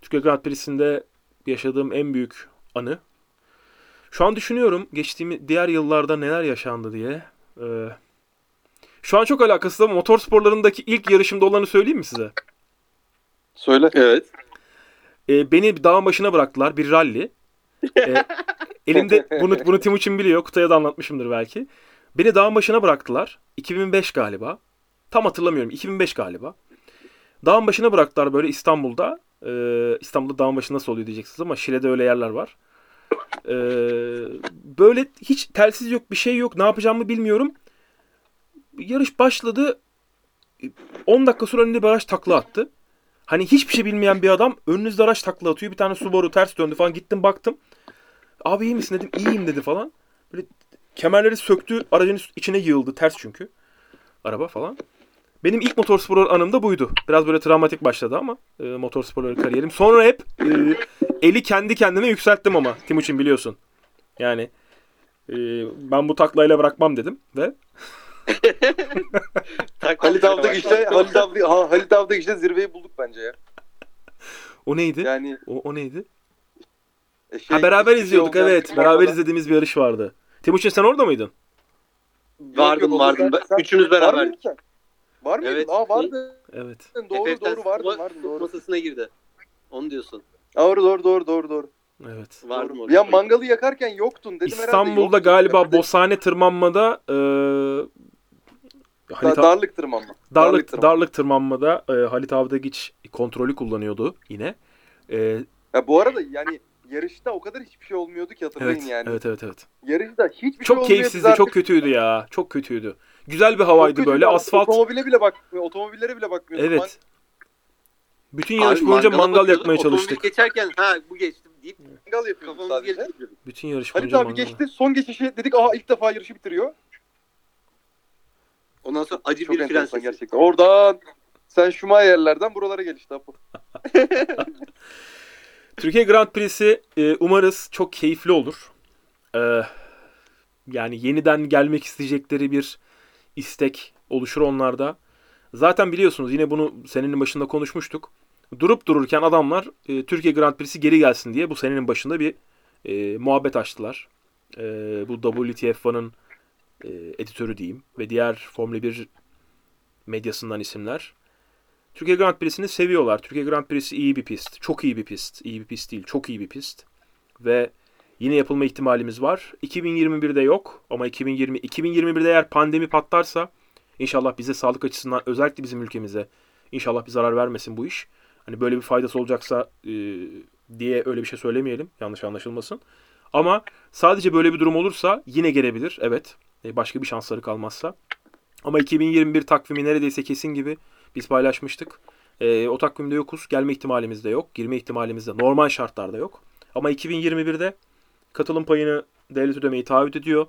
Türkiye Grand Prix'sinde yaşadığım en büyük anı. Şu an düşünüyorum geçtiğim diğer yıllarda neler yaşandı diye. Ee, şu an çok alakasız ama motor sporlarındaki ilk yarışımda olanı söyleyeyim mi size? Söyle. Evet. Ee, beni dağın başına bıraktılar. Bir ralli. Ee, elimde bunu, bunu Timuçin biliyor. Kutay'a da anlatmışımdır belki. Beni dağın başına bıraktılar. iki bin beş galiba. Tam hatırlamıyorum. iki bin beş galiba. Dağın başına bıraktılar böyle İstanbul'da. Ee, İstanbul'da dağın başı nasıl oluyor diyeceksiniz ama Şile'de öyle yerler var. Ee, böyle hiç telsiz yok, bir şey yok. Ne yapacağımı bilmiyorum. Yarış başladı. on dakika sonra önünde bir araç takla attı. Hani hiçbir şey bilmeyen bir adam önünüzde araç takla atıyor. Bir tane Subaru ters döndü falan. Gittim baktım. Abi iyi misin dedim. İyiyim dedi falan. Böyle kemerleri söktü. Aracın içine yığıldı. Ters çünkü. Araba falan. Benim ilk motorspor anım da buydu. Biraz böyle travmatik başladı ama e, motorsporları kariyerim. Sonra hep e, eli kendi kendime yükselttim ama Timuçin biliyorsun. Yani e, ben bu taklayla bırakmam dedim ve Halit Avdak işte Halit Avdak, ha, Halit Avdak işte zirveyi bulduk bence ya. O neydi? Yani o, o neydi? Şey, ha, beraber izliyorduk şey evet. Beraber da izlediğimiz bir yarış vardı. Timuçin sen orada mıydın? Vardım yok, vardım. Ben, üçümüz beraberdik. Var, var mıydı? Evet. Aa vardı. Evet. Doğru F F'den doğru vardı. Vardı doğru. Masasına girdi. Onu diyorsun. Doğru doğru doğru doğru doğru. Evet. Var mı? Ya mangalı yakarken yoktun dedim, İstanbul'da herhalde galiba yakar. Bosane tırmanmada e, Halit da, darlık tırmanma. Darlık darlık, tırmanma. darlık tırmanmada e, Halit abi de geç kontrolü kullanıyordu yine. E, ya bu arada yani yarışta o kadar hiçbir şey olmuyordu ki, hatırlayın evet, yani. Evet evet evet. Yarışta hiçbir çok şey olmuyordu. Çok keyifsizdi, artık... çok kötüydü ya. Çok kötüydü. Güzel bir havaydı böyle. Asfalt. Otomobile bile bakmıyor. Otomobillere bile bakmıyor. Evet. Man... Bütün yarış boyunca mangal yakmaya çalıştık. Otomobil geçerken ha bu geçti deyip mangal yapıyoruz sadece. Bütün yarış boyunca mangal. Halit abi geçti. Son geçişi dedik, aha ilk defa yarışı bitiriyor. Ondan sonra acı çok bir frensin gerçekten. Oradan sen Schumacher'lerden buralara gel işte. Türkiye Grand Prix'si e, umarız çok keyifli olur. Ee, yani yeniden gelmek isteyecekleri bir istek oluşur onlarda. Zaten biliyorsunuz, yine bunu senenin başında konuşmuştuk. Durup dururken adamlar e, Türkiye Grand Prix'si geri gelsin diye bu senenin başında bir e, muhabbet açtılar. E, bu W T F bir'in e, editörü diyeyim ve diğer Formula bir medyasından isimler. Türkiye Grand Prix'sini seviyorlar. Türkiye Grand Prix'si iyi bir pist. Çok iyi bir pist. İyi bir pist değil. Çok iyi bir pist. Ve yine yapılma ihtimalimiz var. iki bin yirmi bir'de yok ama iki bin yirmi, iki bin yirmi bir'de eğer pandemi patlarsa inşallah bize sağlık açısından, özellikle bizim ülkemize inşallah bir zarar vermesin bu iş. Hani böyle bir faydası olacaksa e, diye öyle bir şey söylemeyelim. Yanlış anlaşılmasın. Ama sadece böyle bir durum olursa yine gelebilir. Evet. Başka bir şansları kalmazsa. Ama iki bin yirmi bir takvimi neredeyse kesin gibi biz paylaşmıştık. E, o takvimde yokuz. Gelme ihtimalimiz de yok. Girme ihtimalimiz de normal şartlarda yok. Ama iki bin yirmi bir'de katılım payını devlet ödemeyi taahhüt ediyor.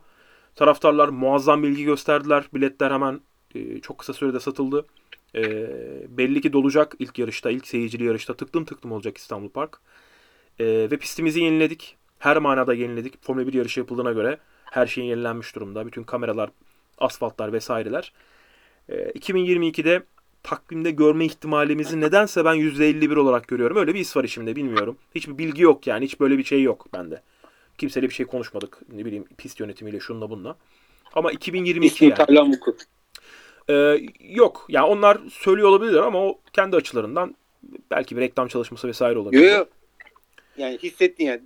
Taraftarlar muazzam bilgi gösterdiler. Biletler hemen e, çok kısa sürede satıldı. E, belli ki dolacak ilk yarışta, ilk seyircili yarışta. Tıklım tıklım olacak İstanbul Park. E, ve pistimizi yeniledik. Her manada yeniledik. Formula bir yarışı yapıldığına göre her şey yenilenmiş durumda. Bütün kameralar, asfaltlar vesaireler. E, iki bin yirmi iki'de takvimde görme ihtimalimizi nedense ben yüzde elli bir olarak görüyorum. Öyle bir his var içimde, bilmiyorum. Hiçbir bilgi yok yani. Hiç böyle bir şey yok bende. Kimseyle bir şey konuşmadık. Ne bileyim pist yönetimiyle, şununla bununla. Ama iki bin yirmi iki yani. Ee, yok. Yani onlar söylüyor olabilirler ama o kendi açılarından belki bir reklam çalışması vesaire olabilir. Yok yok. Yani hissettin yani.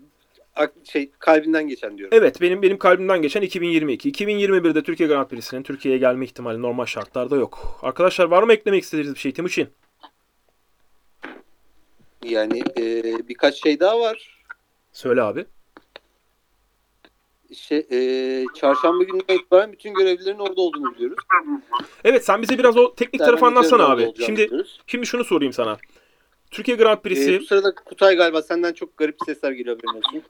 Şey, kalbinden geçen diyorum. Evet, benim benim kalbimden geçen iki bin yirmi iki. iki bin yirmi bir'de Türkiye Grand Prix'sinin Türkiye'ye gelme ihtimali normal şartlarda yok. Arkadaşlar var mı eklemek istediğiniz bir şey Timuçin? Yani e, birkaç şey daha var. Söyle abi. Şey, e, çarşamba gününden itibaren bütün görevlilerin orada olduğunu biliyoruz. Evet, sen bize biraz o teknik tarafı anlatsana abi. Şimdi biliyoruz. Şimdi şunu sorayım sana. Türkiye Grand Prix'si... Ee, bu sırada Kutay galiba senden çok garip sesler geliyor benim olsun.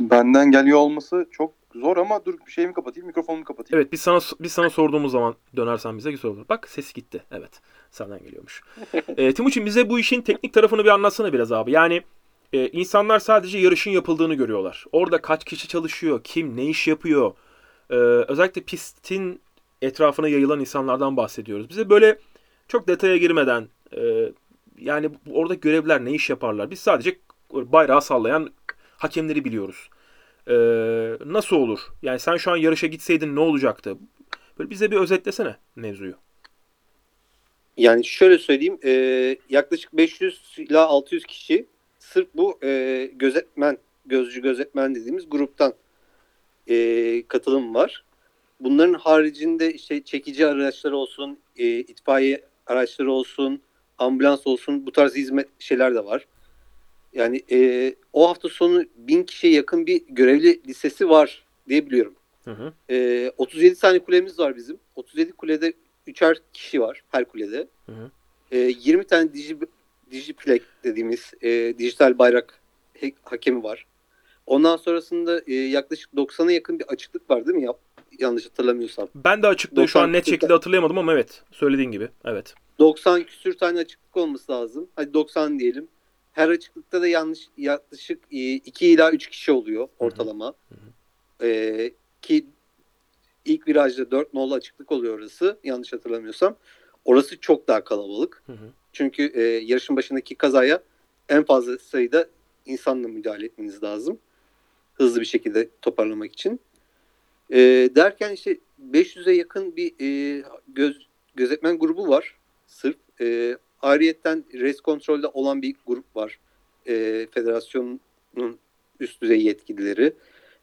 Benden geliyor olması çok zor ama dur bir şeyimi kapatayım, mikrofonumu kapatayım. Evet, biz sana biz sana sorduğumuz zaman dönersen bize güzel olur. Bak ses gitti. Evet, senden geliyormuş. ee, Timuçin bize bu işin teknik tarafını bir anlatsana biraz abi. Yani e, insanlar sadece yarışın yapıldığını görüyorlar. Orada kaç kişi çalışıyor, kim ne iş yapıyor. Ee, özellikle pistin etrafına yayılan insanlardan bahsediyoruz. Bize böyle çok detaya girmeden... E, Yani orada görevler ne iş yaparlar? Biz sadece bayrağı sallayan hakemleri biliyoruz. Ee, nasıl olur? Yani sen şu an yarışa gitseydin ne olacaktı? Böyle bize bir özetlesene mevzuyu. Yani şöyle söyleyeyim. E, yaklaşık beş yüz ila altı yüz kişi sırf bu e, gözetmen, gözcü gözetmen dediğimiz gruptan e, katılım var. Bunların haricinde işte çekici araçları olsun, e, itfaiye araçları olsun, ambulans olsun, bu tarz hizmet şeyler de var. Yani e, o hafta sonu bin kişiye yakın bir görevli listesi var diye biliyorum. Hı hı. E, otuz yedi tane kulemiz var bizim. otuz yedi kulede üçer kişi var her kulede. Hı hı. E, yirmi tane digi, digiplek dediğimiz e, dijital bayrak he, hakemi var. Ondan sonrasında e, yaklaşık doksana yakın bir açıklık var değil mi? Ya, yanlış hatırlamıyorsam. Ben de açıklığı şu an net şekilde hatırlayamadım ama evet, söylediğin gibi. Evet. doksan küsür tane açıklık olması lazım. Hadi doksan diyelim. Her açıklıkta da yanlış yaklaşık iki ila üç kişi oluyor ortalama. Hı hı. Ee, ki ilk virajda dört nolu açıklık oluyor orası. Yanlış hatırlamıyorsam. Orası çok daha kalabalık. Hı hı. Çünkü e, yarışın başındaki kazaya en fazla sayıda insanla müdahale etmeniz lazım. Hızlı bir şekilde toparlamak için. E, derken işte beş yüze yakın bir e, göz, gözetmen grubu var. Sırf e, ayrıyetten race kontrolde olan bir grup var. E, federasyon üst düzey yetkilileri.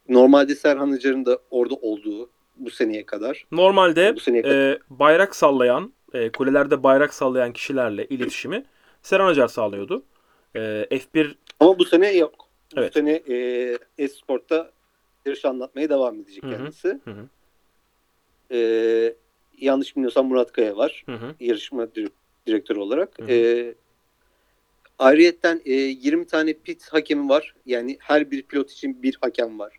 Normalde Serhan Acar'ın da orada olduğu bu seneye kadar. Normalde bu seneye kadar. E, bayrak sallayan, e, kulelerde bayrak sallayan kişilerle iletişimi Serhan Acar sağlıyordu. E, F bir Ama bu sene yok. Evet. Bu sene e, Esport'ta yarışı anlatmaya devam edecek Hı-hı. kendisi. Hı-hı. E, yanlış bilmiyorsam Murat Kaya var. Hı-hı. Yarışma direktörü olarak. E, ayrıyeten e, yirmi tane pit hakemi var. Yani her bir pilot için bir hakem var.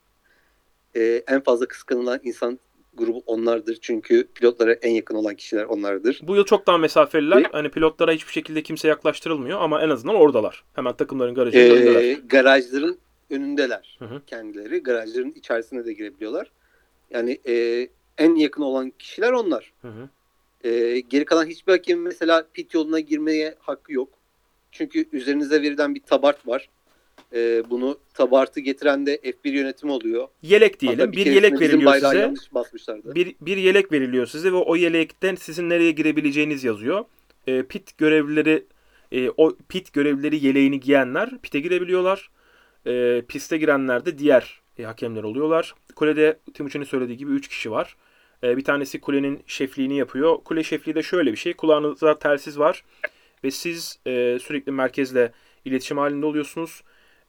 Ee, en fazla kıskanılan insan grubu onlardır. Çünkü pilotlara en yakın olan kişiler onlardır. Bu yıl çok daha mesafeliler. Ve, hani pilotlara hiçbir şekilde kimse yaklaştırılmıyor ama en azından oradalar. Hemen takımların garajının ee, önündeler. Garajların önündeler hı hı. kendileri. Garajların içerisine de girebiliyorlar. Yani e, en yakın olan kişiler onlar. Hı hı. E, geri kalan hiçbir hakemin mesela pit yoluna girmeye hakkı yok. Çünkü üzerinize verilen bir tabart var. Ee, bunu tabartı getiren de F bir yönetimi oluyor. Yelek diyelim. Bir, bir yelek veriliyor size. Bir, bir yelek veriliyor size ve o yelekten sizin nereye girebileceğiniz yazıyor. E, pit görevlileri e, o pit görevlileri yeleğini giyenler pite girebiliyorlar. E, piste girenler de diğer e, hakemler oluyorlar. Kulede Timuçin'in söylediği gibi üç kişi var. E, bir tanesi kulenin şefliğini yapıyor. Kule şefliği de şöyle bir şey. Kulağınızda telsiz var ve siz e, sürekli merkezle iletişim halinde oluyorsunuz.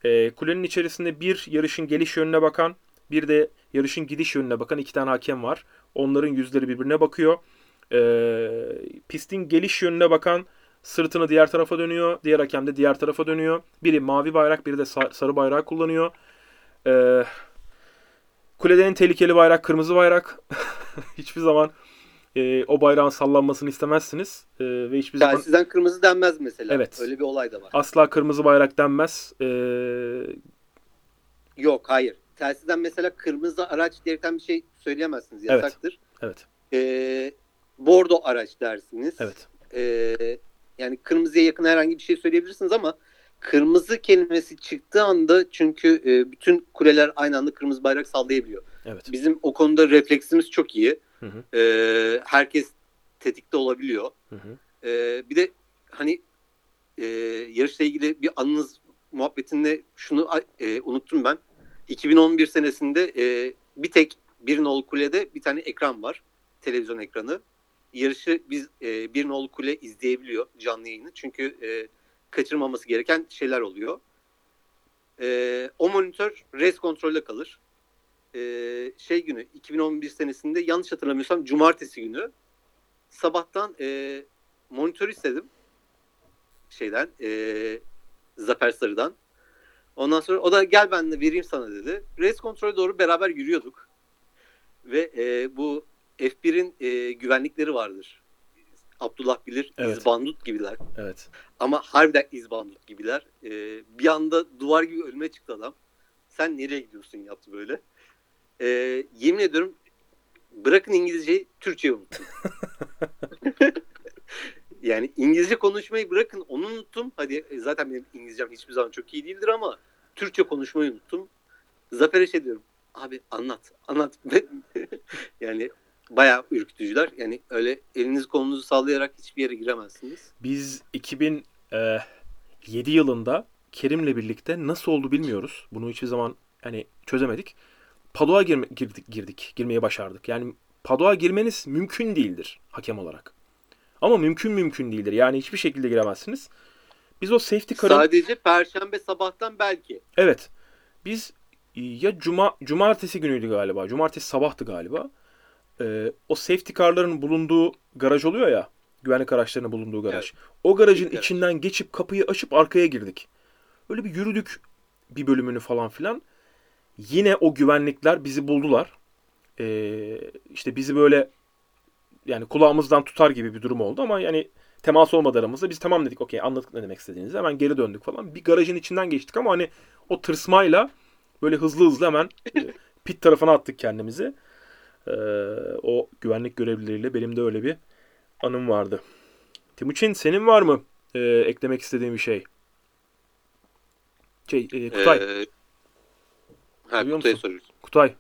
E, kulenin içerisinde bir yarışın geliş yönüne bakan, bir de yarışın gidiş yönüne bakan iki tane hakem var. Onların yüzleri birbirine bakıyor. E, pistin geliş yönüne bakan sırtını diğer tarafa dönüyor. Diğer hakem de diğer tarafa dönüyor. Biri mavi bayrak, biri de sar- sarı bayrağı kullanıyor. E, kulede en tehlikeli bayrak kırmızı bayrak. Hiçbir zaman e, o bayrağın sallanmasını istemezsiniz. E, ve hiçbir zaman... Telsizden kırmızı denmez mesela. Evet. Öyle bir olay da var. Asla kırmızı bayrak denmez. E... Yok, hayır. Telsizden mesela kırmızı araç diyerekten bir şey söyleyemezsiniz. Yasaktır. Evet. Evet. E, bordo araç dersiniz. Evet. E, yani kırmızıya yakın herhangi bir şey söyleyebilirsiniz ama kırmızı kelimesi çıktığı anda çünkü e, bütün kuleler aynı anda kırmızı bayrak sallayabiliyor. Evet. Bizim o konuda refleksimiz çok iyi. Hı hı. E, herkes tetikte olabiliyor. Hı hı. E, bir de hani e, yarışla ilgili bir anınız muhabbetinde şunu e, unuttum ben. iki bin on bir senesinde e, bir tek bir nolu kulede bir tane ekran var. Televizyon ekranı. Yarışı biz e, bir nolu kule izleyebiliyor canlı yayını. Çünkü e, kaçırmaması gereken şeyler oluyor. E, o monitör res kontrolle kalır. Ee, şey günü iki bin on bir senesinde yanlış hatırlamıyorsam cumartesi günü sabahtan e, monitör istedim şeyden e, Zafer Sarı'dan. Ondan sonra o da gel ben de vereyim sana dedi. Race kontrole doğru beraber yürüyorduk ve e, bu F birin e, güvenlikleri vardır. Abdullah bilir, evet. İzbandut gibiler. Evet. Ama harbiden izbandut gibiler. E, bir anda duvar gibi önüme çıktı adam. Sen nereye gidiyorsun yaptı böyle. Ee, yemin ediyorum bırakın İngilizceyi, Türkçeyi unuttum. Yani İngilizce konuşmayı bırakın onu unuttum. Hadi zaten benim İngilizcem hiçbir zaman çok iyi değildir ama Türkçe konuşmayı unuttum. Zafer'e şey diyorum. Abi anlat. Anlat. Yani bayağı ürkütücüler. Yani öyle elinizi kolunuzu sallayarak hiçbir yere giremezsiniz. Biz iki bin yedi yılında Kerim'le birlikte nasıl oldu bilmiyoruz. Bunu hiçbir zaman hani çözemedik. Padova girme, girdik, girdik, girmeyi başardık. Yani Padova girmeniz mümkün değildir hakem olarak. Ama mümkün mümkün değildir. Yani hiçbir şekilde giremezsiniz. Biz o safety car'ın... Sadece perşembe sabahtan belki. Evet. Biz ya cuma cumartesi günüydü galiba. Cumartesi sabahtı galiba. Ee, o safety car'ların bulunduğu garaj oluyor ya. Güvenlik araçlarının bulunduğu garaj. Evet. O garajın evet. içinden geçip kapıyı açıp arkaya girdik. Öyle bir yürüdük bir bölümünü falan filan. Yine o güvenlikler bizi buldular. Ee, işte bizi böyle yani kulağımızdan tutar gibi bir durum oldu ama yani temas olmadı aramızda. Biz tamam dedik, okey anladık ne demek istediğinizi. Hemen geri döndük falan. Bir garajın içinden geçtik ama hani o tırsmayla böyle hızlı hızlı hemen pit tarafına attık kendimizi. Ee, o güvenlik görevlileriyle benim de öyle bir anım vardı. Timuçin senin var mı ee, eklemek istediğin bir şey? Şey e, Kutay. Ee... Ha, Kutay'ı soruyoruz. Kutay.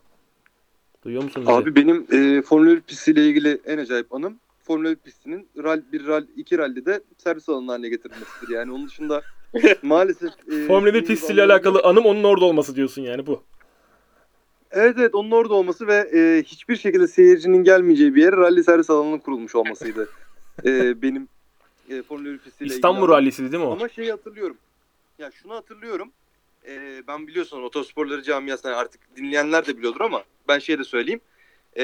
Duyuyor musun bizi? Abi benim e, Formula bir pistiyle ilgili en acayip anım Formula bir pistinin bir rally, iki rallide servis alanı haline getirilmesidir. Yani onun dışında Maalesef. E, Formula bir pistiyle alakalı anım onun orada olması diyorsun yani bu. Evet evet onun orada olması ve e, hiçbir şekilde seyircinin gelmeyeceği bir yere rally servis alanının kurulmuş olmasıydı. e, benim e, Formula bir pistiyle İstanbul ilgili rallisi değil mi o? Ama şeyi hatırlıyorum. Ya şunu hatırlıyorum. E, ben biliyorsun motorsporları camiasına artık dinleyenler de biliyordur ama ben şey de söyleyeyim. E,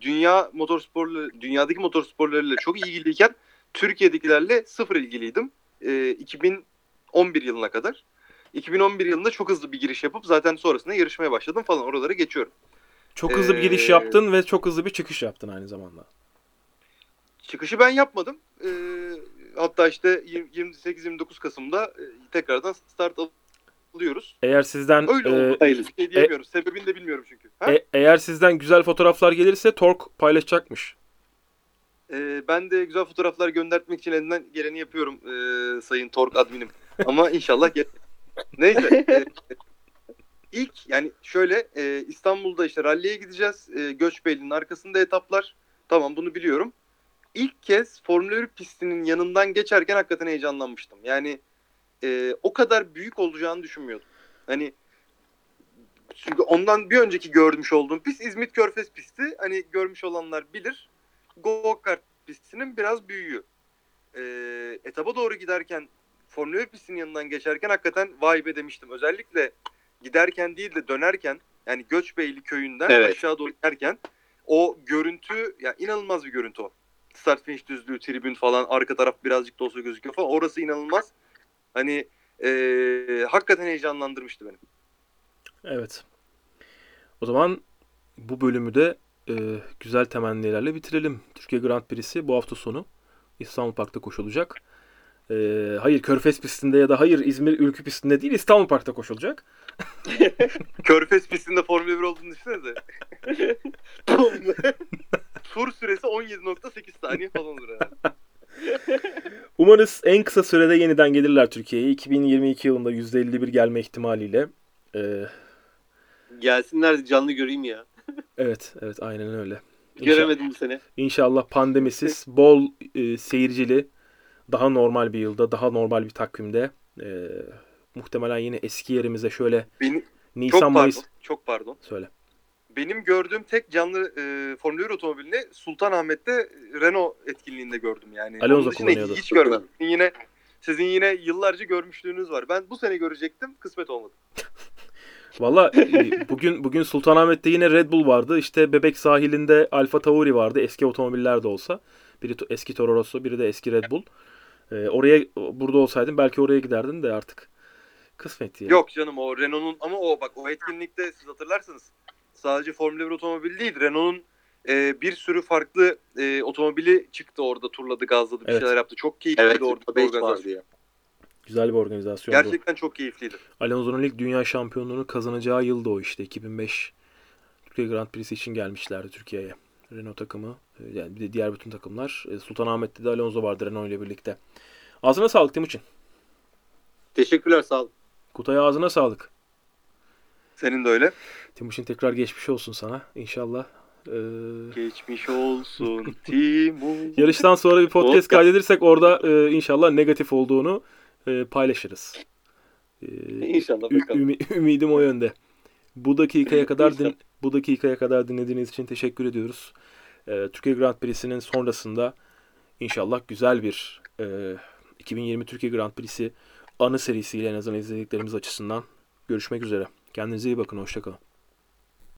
dünya motorsporları, dünyadaki motorsporlarıyla çok ilgiliyken Türkiye'dekilerle sıfır ilgiliydim. E, iki bin on bir yılına kadar. iki bin on bir yılında çok hızlı bir giriş yapıp zaten sonrasında yarışmaya başladım falan. Oralara geçiyorum. Çok hızlı ee, bir giriş yaptın ve çok hızlı bir çıkış yaptın aynı zamanda. Çıkışı ben yapmadım. Ee, hatta işte yirmi sekiz yirmi dokuz Kasım'da tekrardan start alıyoruz. Eğer sizden... Öyle oldu. E, şey diyemiyorum. E, Sebebini de bilmiyorum çünkü. E, eğer sizden güzel fotoğraflar gelirse Tork paylaşacakmış. Ee, ben de güzel fotoğraflar göndertmek için elinden geleni yapıyorum e, sayın Tork adminim. Ama inşallah gel. Neyse. E, ilk yani şöyle e, İstanbul'da işte ralliye gideceğiz. E, Göçbeyli'nin arkasında etaplar. Tamam bunu biliyorum. İlk kez Formula bir pistinin yanından geçerken hakikaten heyecanlanmıştım. Yani e, o kadar büyük olacağını düşünmüyordum. Hani çünkü ondan bir önceki görmüş olduğum pist İzmit Körfez pisti. Hani görmüş olanlar bilir. Go-kart pistinin biraz büyüğü. E, etaba doğru giderken Formula bir pistinin yanından geçerken hakikaten vay be demiştim. Özellikle giderken değil de dönerken yani Göçbeyli köyünden evet. aşağı doğru giderken o görüntü ya yani inanılmaz bir görüntü o. Start finish düzlüğü, tribün falan arka taraf birazcık da olsa gözüküyor falan. Orası inanılmaz. Hani ee, hakikaten heyecanlandırmıştı beni. Evet. O zaman bu bölümü de ee, güzel temennilerle bitirelim. Türkiye Grand Prix'si bu hafta sonu İstanbul Park'ta koşulacak. Ee, hayır Körfez pistinde ya da hayır İzmir Ülkü pistinde değil İstanbul Park'ta koşulacak. Körfez pistinde Formula bir olduğunu düşünsenize. Tur süresi on yedi nokta sekiz saniye falan olur herhalde. Umarız en kısa sürede yeniden gelirler Türkiye'ye. iki bin yirmi iki yılında yüzde elli bir gelme ihtimaliyle. Ee... Gelsinler canlı göreyim ya. Evet, evet aynen öyle. İnşallah, göremedim bu sene. İnşallah pandemisiz, bol e, seyircili, daha normal bir yılda, daha normal bir takvimde e, muhtemelen yine eski yerimize şöyle benim, Nisan çok Mayıs. Pardon, çok pardon. Söyle. Benim gördüğüm tek canlı e, Formula bir otomobilini Sultanahmet'te Renault etkinliğinde gördüm yani. Alonso kullanıyordu. Hiç görmedim. Yine sizin yine yıllarca görmüşlüğünüz var. Ben bu sene görecektim, kısmet olmadı. Valla bugün bugün Sultanahmet'te yine Red Bull vardı. İşte Bebek sahilinde Alfa Tauri vardı. Eski otomobiller de olsa. Biri eski Toro Rosso, biri de eski Red Bull. Ee, oraya burada olsaydın belki oraya giderdin de artık kısmet yani. Yok canım o Renault'un ama o bak o etkinlikte siz hatırlarsınız. Sadece Formula bir otomobil değil. Renault'un e, bir sürü farklı e, otomobili çıktı orada. Turladı, gazladı, bir evet. şeyler yaptı. Çok keyifliydi evet, orada. Evet, organizasyon. Ya. Güzel bir organizasyon. Gerçekten bu. Çok keyifliydi. Alonso'nun ilk dünya şampiyonluğunu kazanacağı yılda o işte. iki bin beş Türkiye Grand Prix'si için gelmişlerdi Türkiye'ye. Renault takımı, yani bir de diğer bütün takımlar. Sultanahmet'te de Alonso vardı Renault ile birlikte. Ağzına sağlık Timuçin. Teşekkürler, sağ ol. Kutay ağzına sağlık. Senin de öyle. Timuçin tekrar geçmiş olsun sana. İnşallah. Ee... Geçmiş olsun Timuçin. Yarıştan sonra bir podcast kaydedirsek orada e, inşallah negatif olduğunu E, paylaşırız. E, İnşallah bakalım. Ü- ümidim o yönde. Bu dakikaya kadar din- bu dakikaya kadar dinlediğiniz için teşekkür ediyoruz. E, Türkiye Grand Prix'sinin sonrasında inşallah güzel bir e, iki bin yirmi Türkiye Grand Prix'si anı serisiyle en azından izlediklerimiz açısından görüşmek üzere. Kendinize iyi bakın. Hoşça kalın.